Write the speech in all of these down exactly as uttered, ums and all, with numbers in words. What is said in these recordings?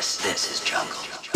This, this is jungle. Oh,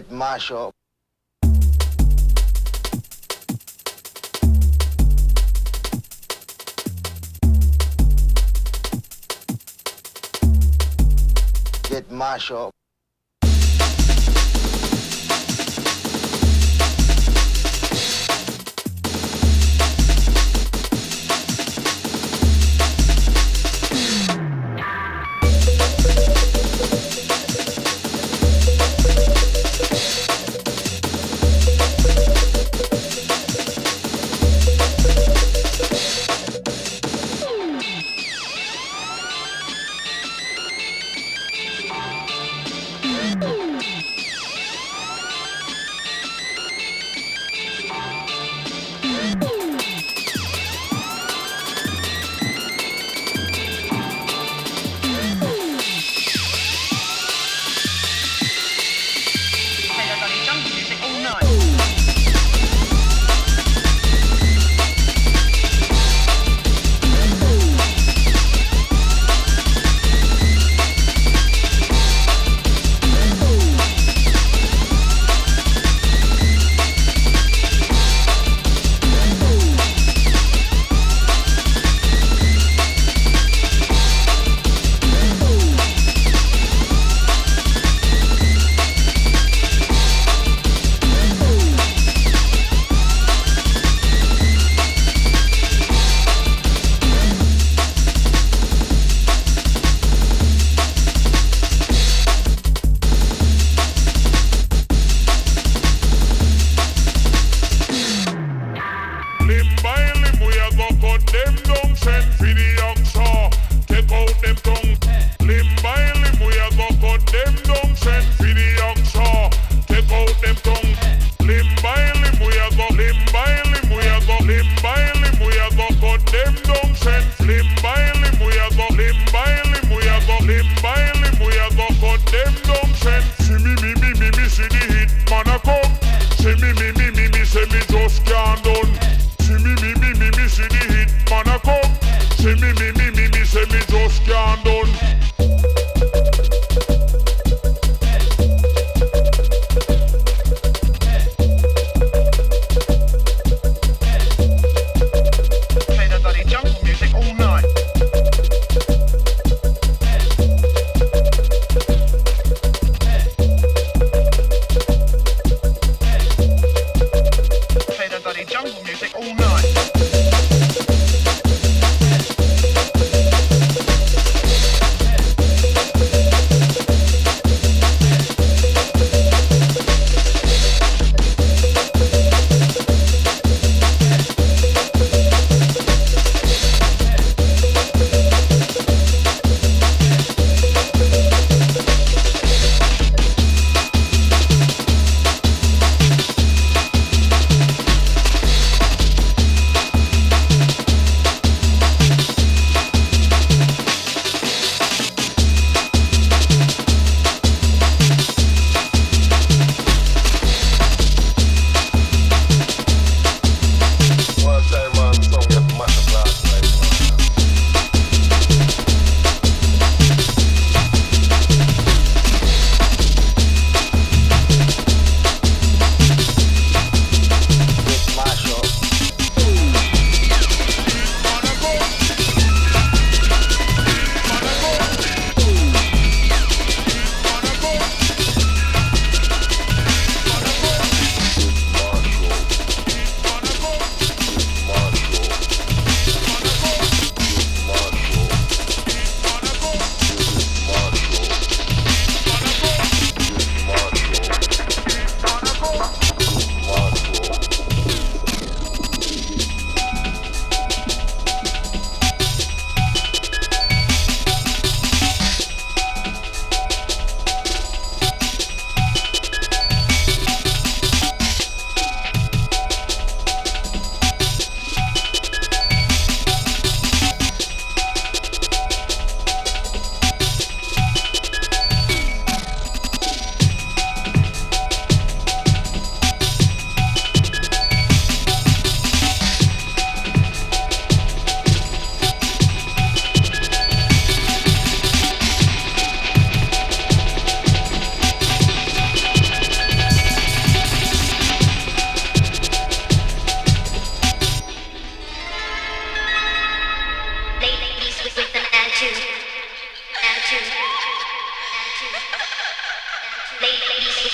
get mashed up. Get mashed up.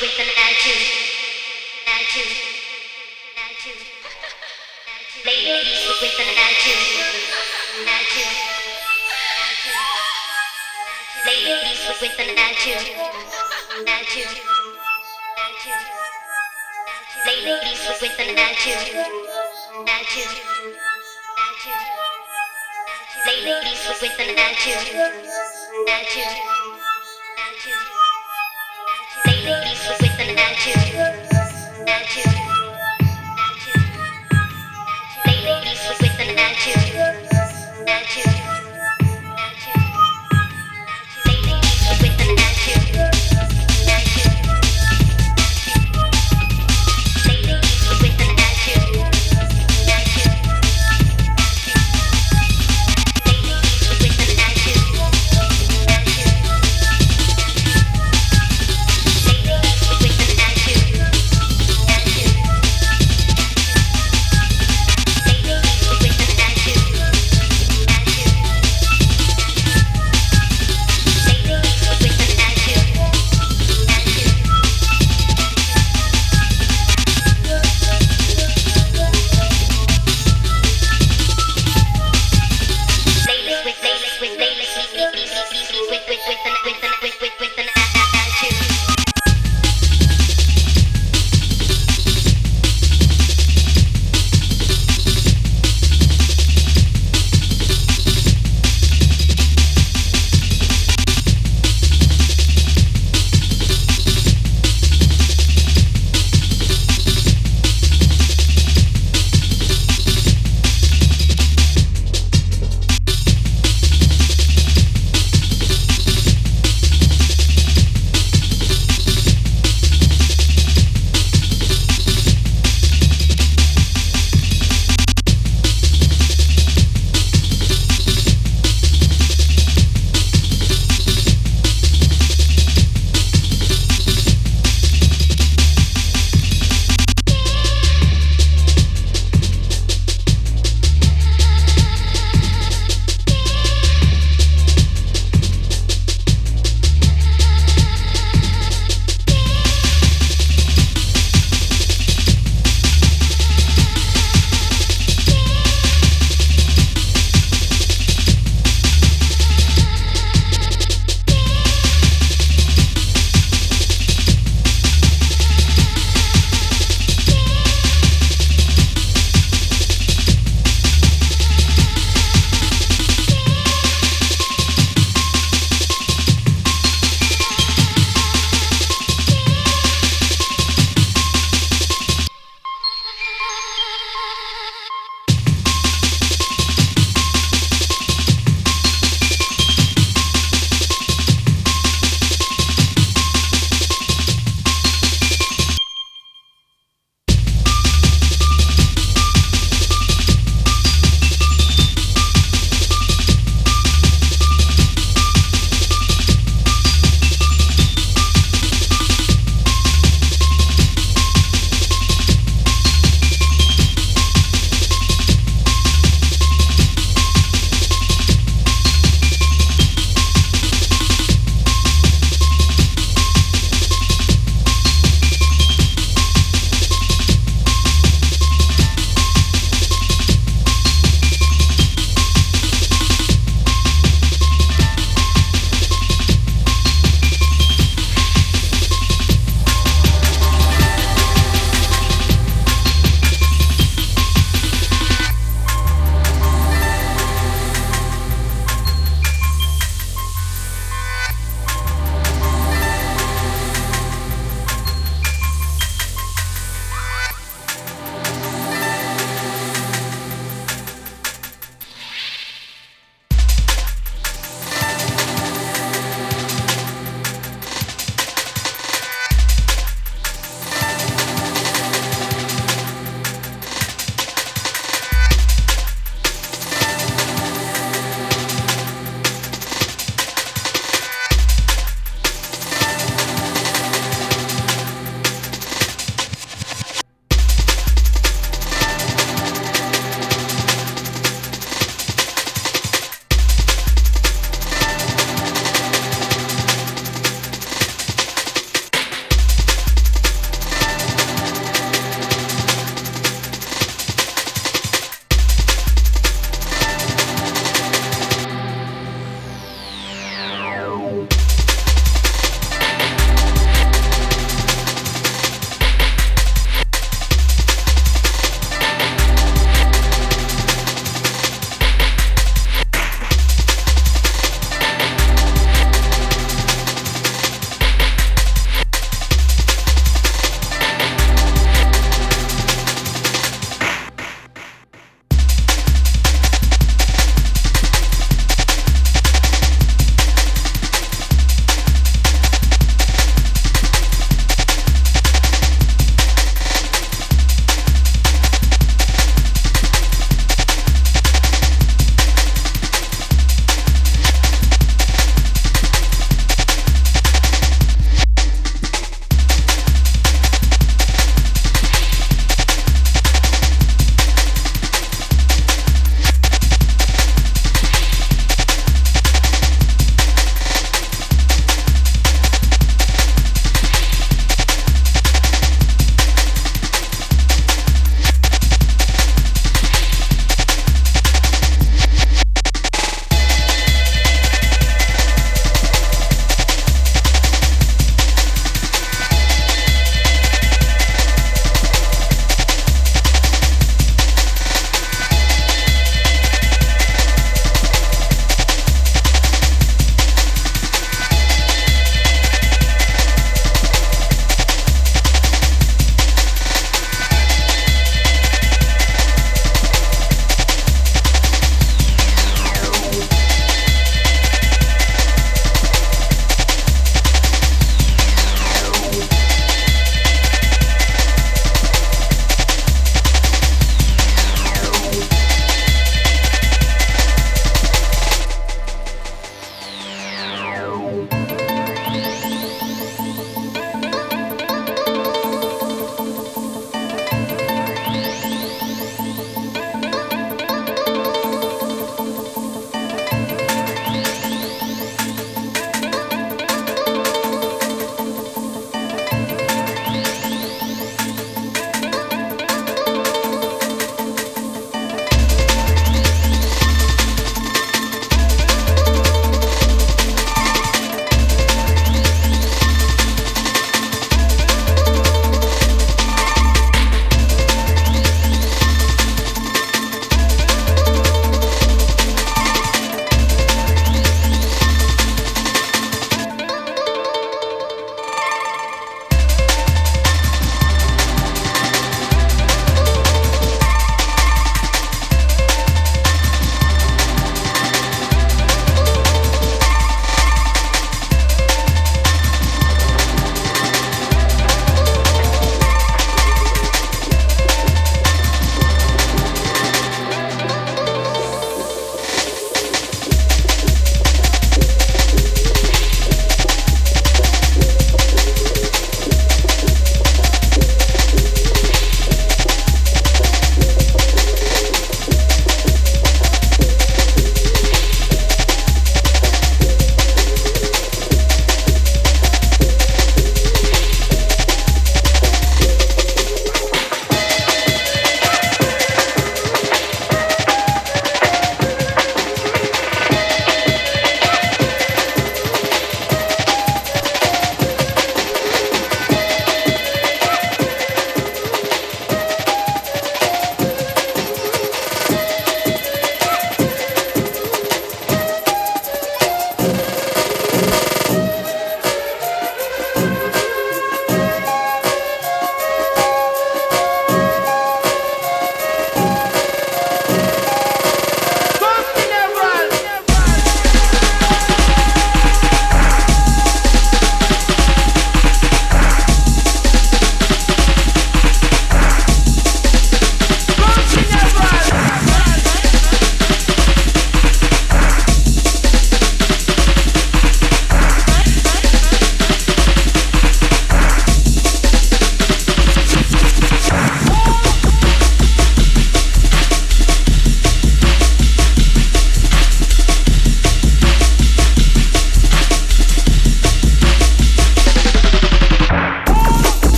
with an attitude, attitude, attitude. Ladies with an attitude, attitude, attitude. Ladies with an attitude, attitude, attitude. Ladies with an attitude, attitude, attitude. Ladies with an attitude, attitude, attitude. Ladies with an attitude, attitude, attitude. Ladies with an attitude, attitude, attitude. Ladies with an attitude, attitude. Ladies with an attitude, attitude. Ladies with an attitude, attitude.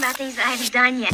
nothing's I've done yet.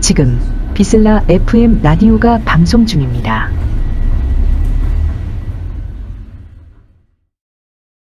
지금 비슬라 에프엠 라디오가 방송 중입니다.